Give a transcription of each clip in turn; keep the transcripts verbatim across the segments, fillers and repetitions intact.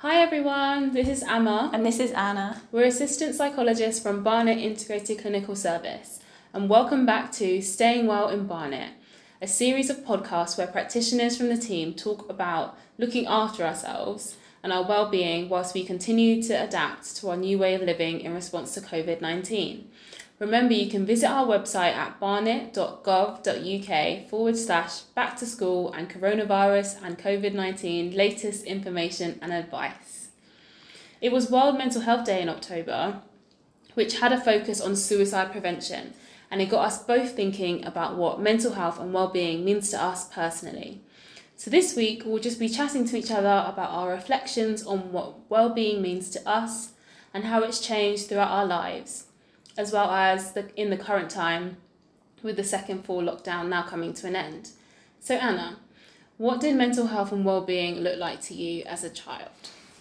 Hi everyone, this is Amma and this is Anna. We're assistant psychologists from Barnet Integrated Clinical Service and welcome back to Staying Well in Barnet, a series of podcasts where practitioners from the team talk about looking after ourselves and our well-being whilst we continue to adapt to our new way of living in response to covid nineteen. Remember, you can visit our website at barnet.gov.uk forward slash back to school and coronavirus and covid nineteen latest information and advice. It was World Mental Health Day in October, which had a focus on suicide prevention, and it got us both thinking about what mental health and well-being means to us personally. So this week, we'll just be chatting to each other about our reflections on what well-being means to us and how it's changed throughout our lives, as well as the, in the current time with the second fall lockdown now coming to an end. So Anna, what did mental health and wellbeing look like to you as a child?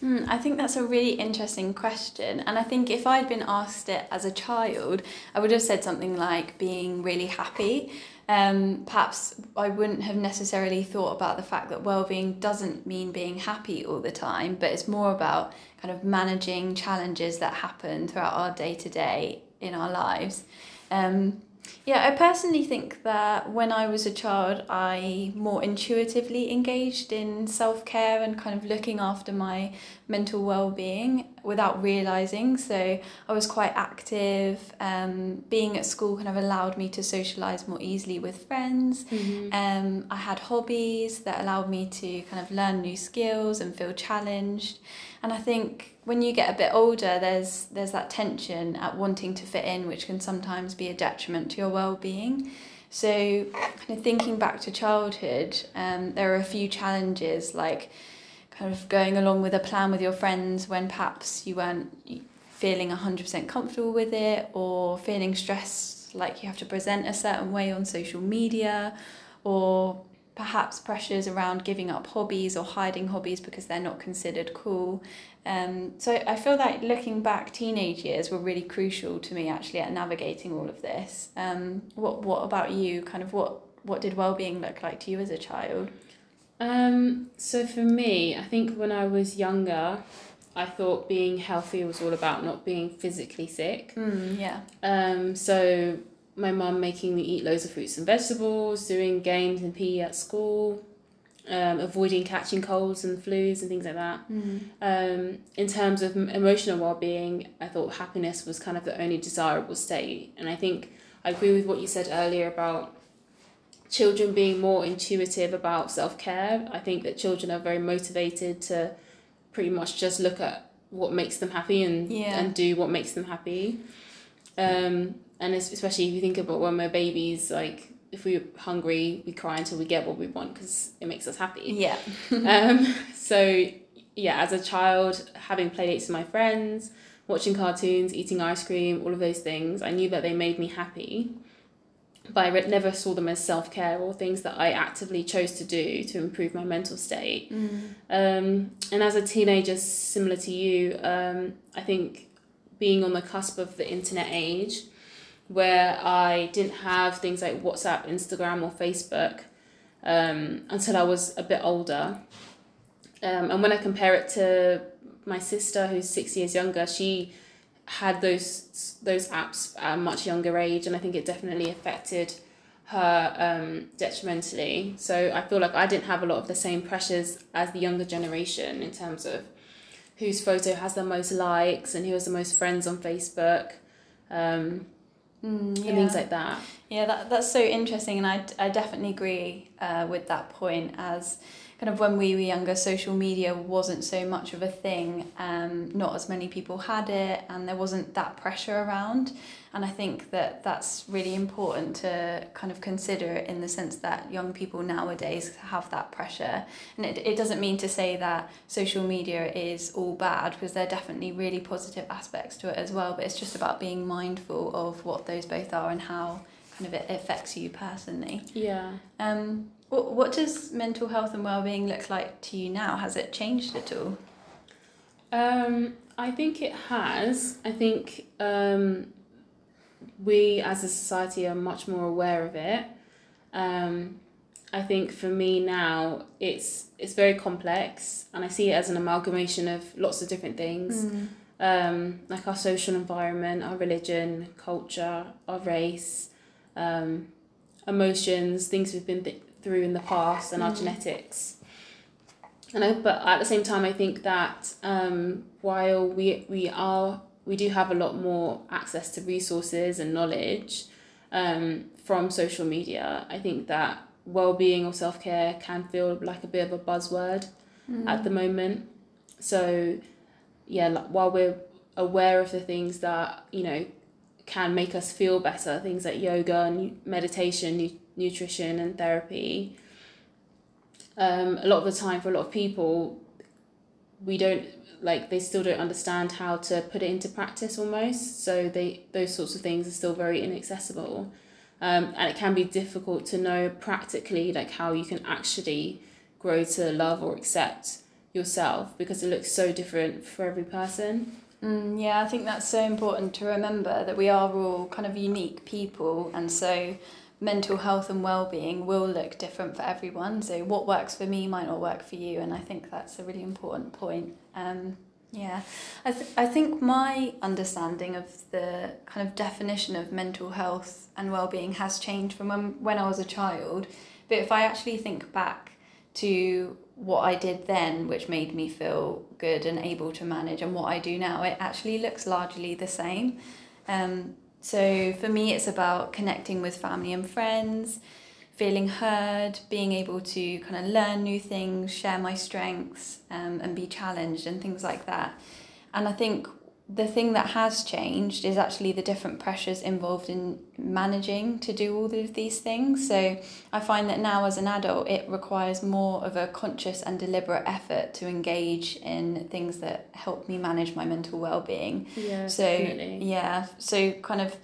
Mm, I think that's a really interesting question, and I think if I'd been asked it as a child, I would have said something like being really happy. Um, perhaps I wouldn't have necessarily thought about the fact that wellbeing doesn't mean being happy all the time, but it's more about kind of managing challenges that happen throughout our day-to-day in our lives. Um, yeah, I personally think that when I was a child, I more intuitively engaged in self-care and kind of looking after my mental well-being without realising. So I was quite active. Um, being at school kind of allowed me to socialise more easily with friends. Mm-hmm. Um, I had hobbies that allowed me to kind of learn new skills and feel challenged. And I think when you get a bit older, there's there's that tension at wanting to fit in, which can sometimes be a detriment to your well-being. So kind of thinking back to childhood, um, there are a few challenges, like kind of going along with a plan with your friends when perhaps you weren't feeling one hundred percent comfortable with it, or feeling stressed like you have to present a certain way on social media, or perhaps pressures around giving up hobbies or hiding hobbies because they're not considered cool. Um, so I feel that looking back, teenage years were really crucial to me actually at navigating all of this. Um, what what about you? Kind of what, what did wellbeing look like to you as a child? Um, so for me, I think when I was younger, I thought being healthy was all about not being physically sick. Mm, yeah. Um, so my mum making me eat loads of fruits and vegetables, doing games and P E at school, um, avoiding catching colds and flus and things like that. Mm. Um, in terms of emotional well-being, I thought happiness was kind of the only desirable state. And I think I agree with what you said earlier about children being more intuitive about self-care. I think that children are very motivated to pretty much just look at what makes them happy and yeah. and do what makes them happy. Um, and especially if you think about when we're babies, like if we're hungry, we cry until we get what we want because it makes us happy. Yeah. um. So yeah, as a child, having playdates with my friends, watching cartoons, eating ice cream, all of those things, I knew that they made me happy. But I never saw them as self-care or things that I actively chose to do to improve my mental state. Mm. Um, and as a teenager, similar to you, um, I think being on the cusp of the internet age, where I didn't have things like WhatsApp, Instagram or Facebook um, until I was a bit older. Um, and when I compare it to my sister, who's six years younger, she had those those apps at a much younger age, and I think it definitely affected her um, detrimentally. So I feel like I didn't have a lot of the same pressures as the younger generation in terms of whose photo has the most likes and who has the most friends on Facebook um, mm, yeah. and things like that. Yeah, that, that's so interesting, and I, I definitely agree uh, with that point, as kind of when we were younger, social media wasn't so much of a thing, um, not as many people had it, and there wasn't that pressure around. And I think that that's really important to kind of consider, in the sense that young people nowadays have that pressure. And it, it doesn't mean to say that social media is all bad, because there are definitely really positive aspects to it as well, but it's just about being mindful of what those both are and how kind of it affects you personally. Yeah. Um. What what does mental health and wellbeing look like to you now? Has it changed at all? Um, I think it has. I think um, we as a society are much more aware of it. Um, I think for me now, it's it's very complex, and I see it as an amalgamation of lots of different things, mm. um, like our social environment, our religion, culture, our race, um, emotions, things we've been th- through in the past, and mm. our genetics. And I, but at the same time, I think that um, while we we are we do have a lot more access to resources and knowledge um, from social media, I think that well-being or self-care can feel like a bit of a buzzword mm. at the moment. So yeah, like, while we're aware of the things that, you know, can make us feel better, things like yoga and meditation, nu- nutrition and therapy, um, a lot of the time for a lot of people, we don't, like, they still don't understand how to put it into practice almost. So they those sorts of things are still very inaccessible. Um, and it can be difficult to know practically, like, how you can actually grow to love or accept yourself, because it looks so different for every person. Mm, yeah, I think that's so important to remember, that we are all kind of unique people, and so mental health and well-being will look different for everyone. So what works for me might not work for you, and I think that's a really important point. Um, yeah, I th- I think my understanding of the kind of definition of mental health and well-being has changed from when, when I was a child. But if I actually think back to what I did then, which made me feel good and able to manage, and what I do now, it actually looks largely the same. Um, so for me, it's about connecting with family and friends, feeling heard, being able to kind of learn new things, share my strengths, um, and be challenged and things like that. And I think the thing that has changed is actually the different pressures involved in managing to do all of these things. So I find that now as an adult, it requires more of a conscious and deliberate effort to engage in things that help me manage my mental well-being. Yeah, so, definitely. Yeah, so kind of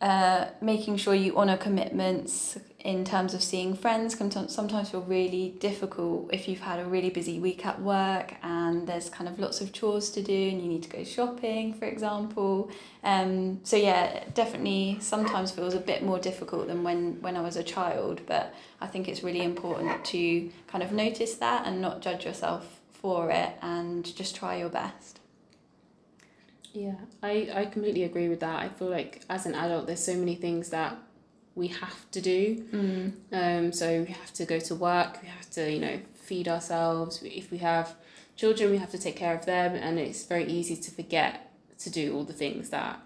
uh, making sure you honour commitments in terms of seeing friends can sometimes feel really difficult if you've had a really busy week at work and there's kind of lots of chores to do and you need to go shopping, for example. Um, so yeah, definitely sometimes feels a bit more difficult than when, when I was a child, but I think it's really important to kind of notice that and not judge yourself for it and just try your best. Yeah, I, I completely agree with that. I feel like as an adult, there's so many things that we have to do. Mm. Um, so we have to go to work, we have to, you know, feed ourselves. If we have children, we have to take care of them, and it's very easy to forget to do all the things that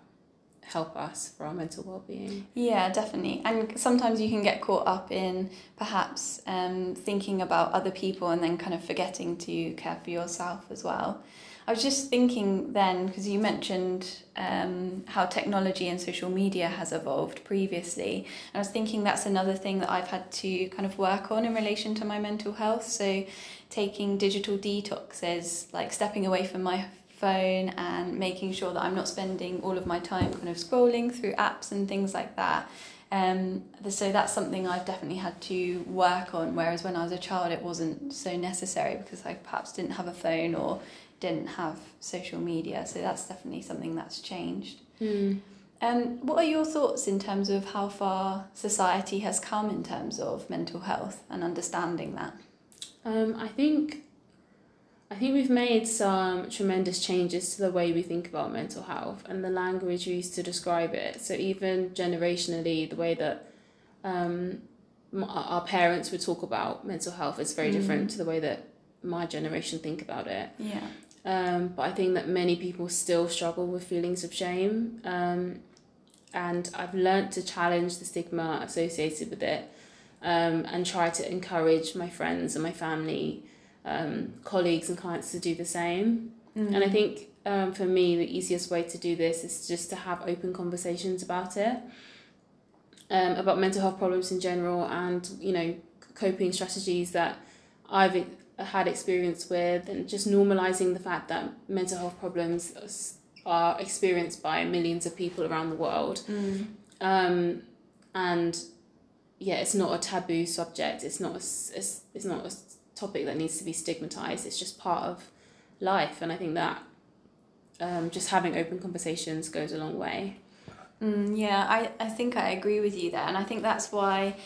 help us for our mental well-being. Yeah, definitely. And sometimes you can get caught up in perhaps um, thinking about other people and then kind of forgetting to care for yourself as well. I was just thinking then, because you mentioned um, how technology and social media has evolved previously, and I was thinking that's another thing that I've had to kind of work on in relation to my mental health. So taking digital detoxes, like stepping away from my phone and making sure that I'm not spending all of my time kind of scrolling through apps and things like that. Um, so that's something I've definitely had to work on, whereas when I was a child it wasn't so necessary because I perhaps didn't have a phone or didn't have social media. So that's definitely something that's changed. Mm. Um, what are your thoughts in terms of how far society has come in terms of mental health and understanding that? Um, I think I think we've made some tremendous changes to the way we think about mental health and the language we use to describe it. So even generationally, the way that um, our parents would talk about mental health is very mm. different to the way that my generation think about it. Yeah. Um, but I think that many people still struggle with feelings of shame, um, and I've learnt to challenge the stigma associated with it, um, and try to encourage my friends and my family, um, colleagues and clients to do the same. Mm-hmm. And I think um, for me the easiest way to do this is just to have open conversations about it, um, about mental health problems in general, and, you know, coping strategies that I've had experience with, and just normalising the fact that mental health problems are experienced by millions of people around the world. Mm. Um, and yeah, it's not a taboo subject. It's not a, it's, it's not a topic that needs to be stigmatised. It's just part of life. And I think that um, just having open conversations goes a long way. Mm, yeah, I, I think I agree with you there. And I think that's why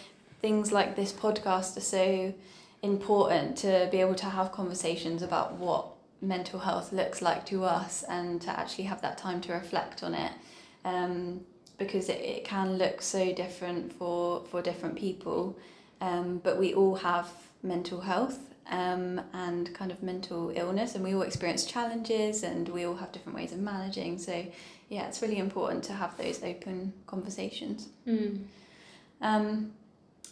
things like this podcast are so important to be able to have conversations about what mental health looks like to us, and to actually have that time to reflect on it, um, because it, it can look so different for, for different people, um, but we all have mental health um, and kind of mental illness, and we all experience challenges and we all have different ways of managing. So yeah, it's really important to have those open conversations. Mm. Um,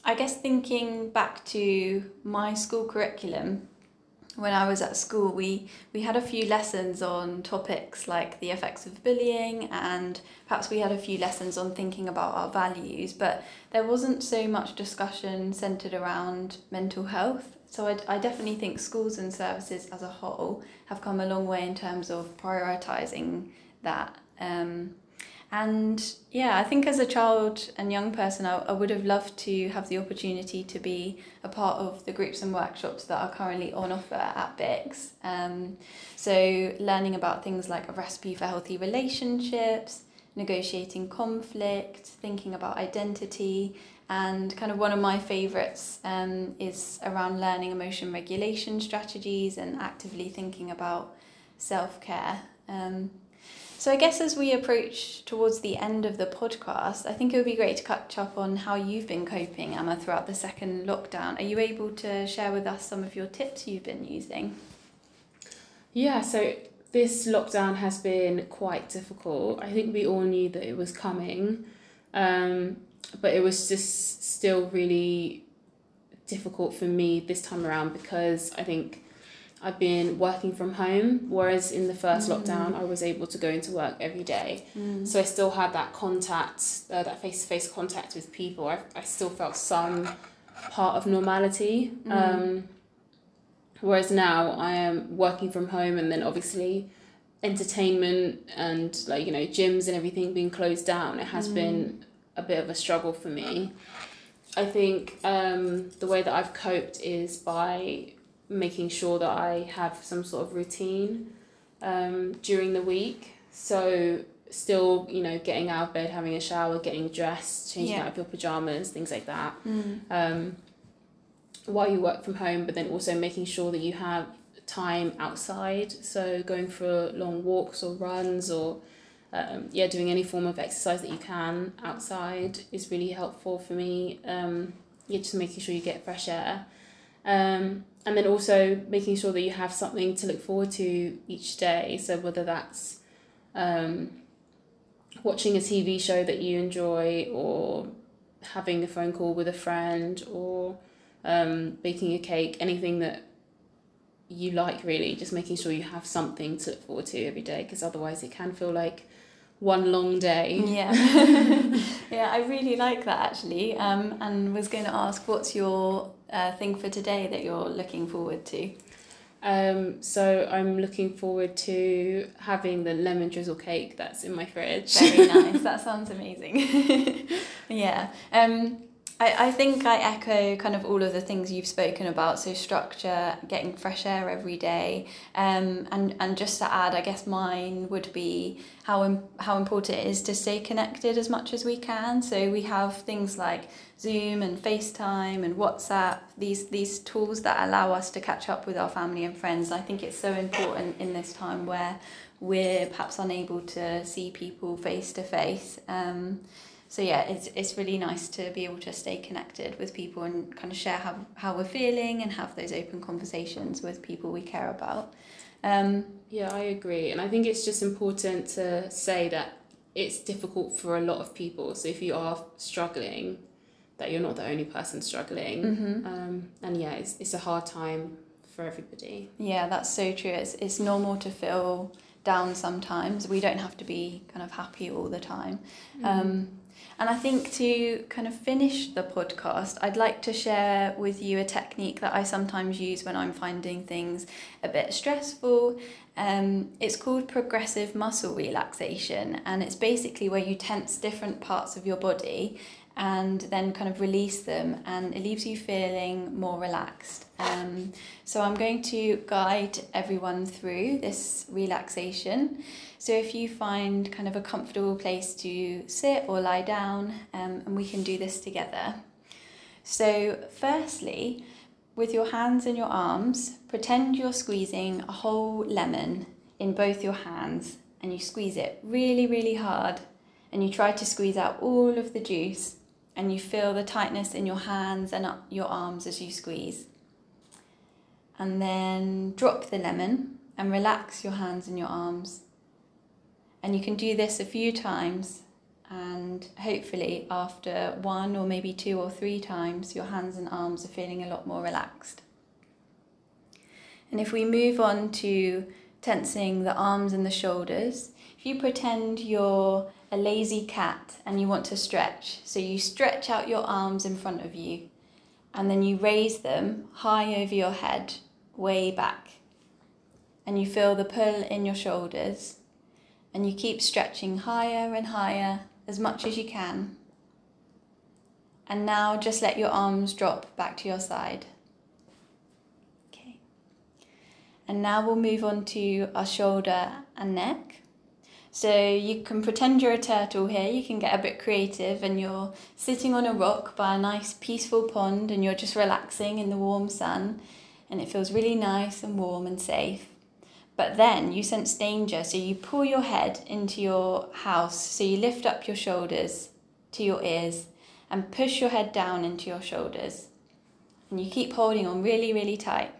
I guess thinking back to my school curriculum, when I was at school, we, we had a few lessons on topics like the effects of bullying, and perhaps we had a few lessons on thinking about our values, but there wasn't so much discussion centred around mental health. So I, I definitely think schools and services as a whole have come a long way in terms of prioritising that. Um, and yeah, I think as a child and young person, I, I would have loved to have the opportunity to be a part of the groups and workshops that are currently on offer at B I C S. Um, so learning about things like a recipe for healthy relationships, negotiating conflict, thinking about identity, and kind of one of my favourites um, is around learning emotion regulation strategies and actively thinking about self-care. Um, So I guess as we approach towards the end of the podcast, I think it would be great to catch up on how you've been coping, Emma, throughout the second lockdown. Are you able to share with us some of your tips you've been using? Yeah, so this lockdown has been quite difficult. I think we all knew that it was coming, um, but it was just still really difficult for me this time around, because I think I've been working from home, whereas in the first mm. lockdown, I was able to go into work every day. Mm. So I still had that contact, uh, that face-to-face contact with people. I, I still felt some part of normality. Mm. Um, whereas now I am working from home, and then obviously entertainment and, like, you know, gyms and everything being closed down, it has mm. been a bit of a struggle for me. I think um, the way that I've coped is by making sure that I have some sort of routine um, during the week. So still, you know, getting out of bed, having a shower, getting dressed, changing yeah. out of your pyjamas, things like that, mm. um, while you work from home, but then also making sure that you have time outside. So going for long walks or runs, or um, yeah, doing any form of exercise that you can outside is really helpful for me. Um, yeah, just making sure you get fresh air. Um, and then also making sure that you have something to look forward to each day. So whether that's um, watching a T V show that you enjoy, or having a phone call with a friend, or um, baking a cake, anything that you like, really, just making sure you have something to look forward to every day, because otherwise it can feel like one long day. Yeah. Yeah, I really like that, actually, um, and was going to ask, what's your Uh, thing for today that you're looking forward to? Um, so I'm looking forward to having the lemon drizzle cake that's in my fridge. Very nice. That sounds amazing. Yeah. Um, I, I think I echo kind of all of the things you've spoken about. So structure, getting fresh air every day, um, and, and just to add, I guess mine would be how im- how important it is to stay connected as much as we can. So we have things like Zoom and FaceTime and WhatsApp, these these tools that allow us to catch up with our family and friends. I think it's so important in this time where we're perhaps unable to see people face to face. Um, so yeah, it's it's really nice to be able to stay connected with people and kind of share how, how we're feeling and have those open conversations with people we care about. Um, yeah, I agree. And I think it's just important to say that it's difficult for a lot of people. So if you are struggling, that you're not the only person struggling. Mm-hmm. Um, and yeah, it's it's a hard time for everybody. Yeah, that's so true. It's it's normal to feel down sometimes. We don't have to be kind of happy all the time. Mm-hmm. Um, and I think to kind of finish the podcast, I'd like to share with you a technique that I sometimes use when I'm finding things a bit stressful. Um, it's called progressive muscle relaxation, and it's basically where you tense different parts of your body and then kind of release them, and it leaves you feeling more relaxed. Um, so I'm going to guide everyone through this relaxation. So if you find kind of a comfortable place to sit or lie down, um, and we can do this together. So firstly, with your hands and your arms, pretend you're squeezing a whole lemon in both your hands, and you squeeze it really, really hard, and you try to squeeze out all of the juice, and you feel the tightness in your hands and up your arms as you squeeze. And then drop the lemon and relax your hands and your arms. And you can do this a few times, and hopefully after one or maybe two or three times, your hands and arms are feeling a lot more relaxed. And if we move on to tensing the arms and the shoulders, if you pretend you're a lazy cat and you want to stretch, so you stretch out your arms in front of you, and then you raise them high over your head, way back, and you feel the pull in your shoulders, and you keep stretching higher and higher as much as you can. And now just let your arms drop back to your side. Okay. And now we'll move on to our shoulder and neck. So you can pretend you're a turtle here, you can get a bit creative, and you're sitting on a rock by a nice peaceful pond, and you're just relaxing in the warm sun, and it feels really nice and warm and safe. But then you sense danger, so you pull your head into your house, so you lift up your shoulders to your ears and push your head down into your shoulders, and you keep holding on really, really tight.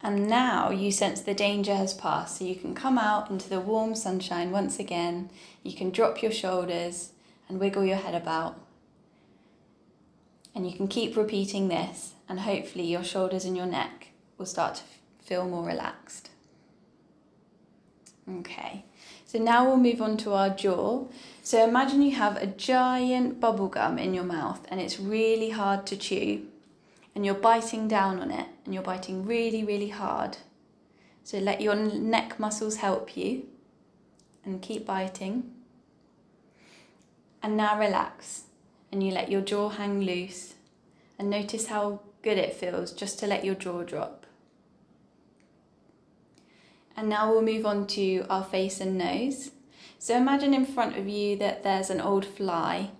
And now you sense the danger has passed, so you can come out into the warm sunshine once again. You can drop your shoulders and wiggle your head about. And you can keep repeating this, and hopefully your shoulders and your neck will start to feel more relaxed. Okay, so now we'll move on to our jaw. So imagine you have a giant bubble gum in your mouth and it's really hard to chew. And you're biting down on it, and you're biting really, really hard. So let your neck muscles help you, and keep biting. And now relax, and you let your jaw hang loose, and notice how good it feels just to let your jaw drop. And now we'll move on to our face and nose. So imagine in front of you that there's an old fly,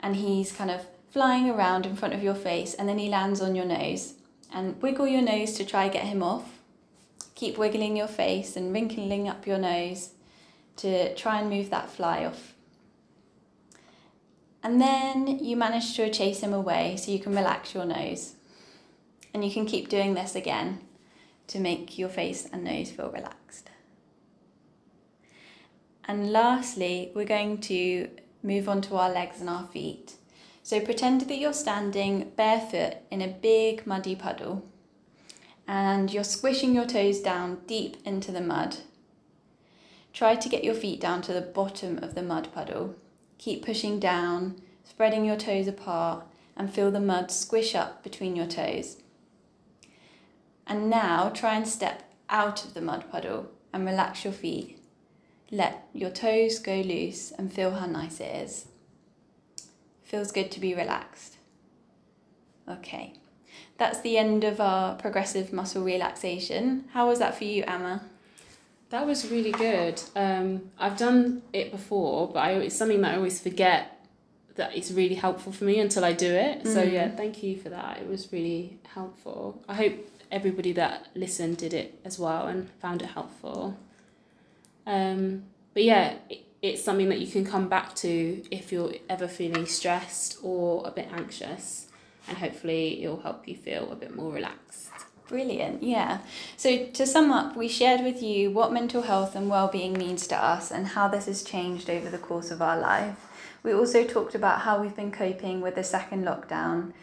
and he's kind of flying around in front of your face, and then he lands on your nose, and wiggle your nose to try get him off. Keep wiggling your face and wrinkling up your nose to try and move that fly off. And then you manage to chase him away, so you can relax your nose. And you can keep doing this again to make your face and nose feel relaxed. And lastly, we're going to move on to our legs and our feet. So pretend that you're standing barefoot in a big muddy puddle, and you're squishing your toes down deep into the mud. Try to get your feet down to the bottom of the mud puddle. Keep pushing down, spreading your toes apart, and feel the mud squish up between your toes. And now try and step out of the mud puddle and relax your feet. Let your toes go loose and feel how nice it is. Feels good to be relaxed. Okay, that's the end of our progressive muscle relaxation. How was that for you, Amma? That was really good. Um, I've done it before, but I, it's something that I always forget that it's really helpful for me until I do it. Mm. So yeah, thank you for that. It was really helpful. I hope everybody that listened did it as well and found it helpful. Um, but yeah, it, It's something that you can come back to if you're ever feeling stressed or a bit anxious, and hopefully it'll help you feel a bit more relaxed. Brilliant, yeah. So to sum up, we shared with you what mental health and well-being means to us and how this has changed over the course of our life. We also talked about how we've been coping with the second lockdown,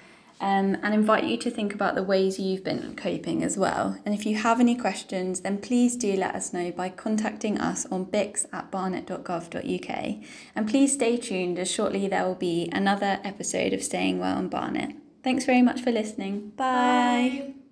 um, and invite you to think about the ways you've been coping as well. And if you have any questions, then please do let us know by contacting us on bics at barnet dot gov dot u k. And please stay tuned, as shortly there will be another episode of Staying Well in Barnet. Thanks very much for listening. Bye. Bye.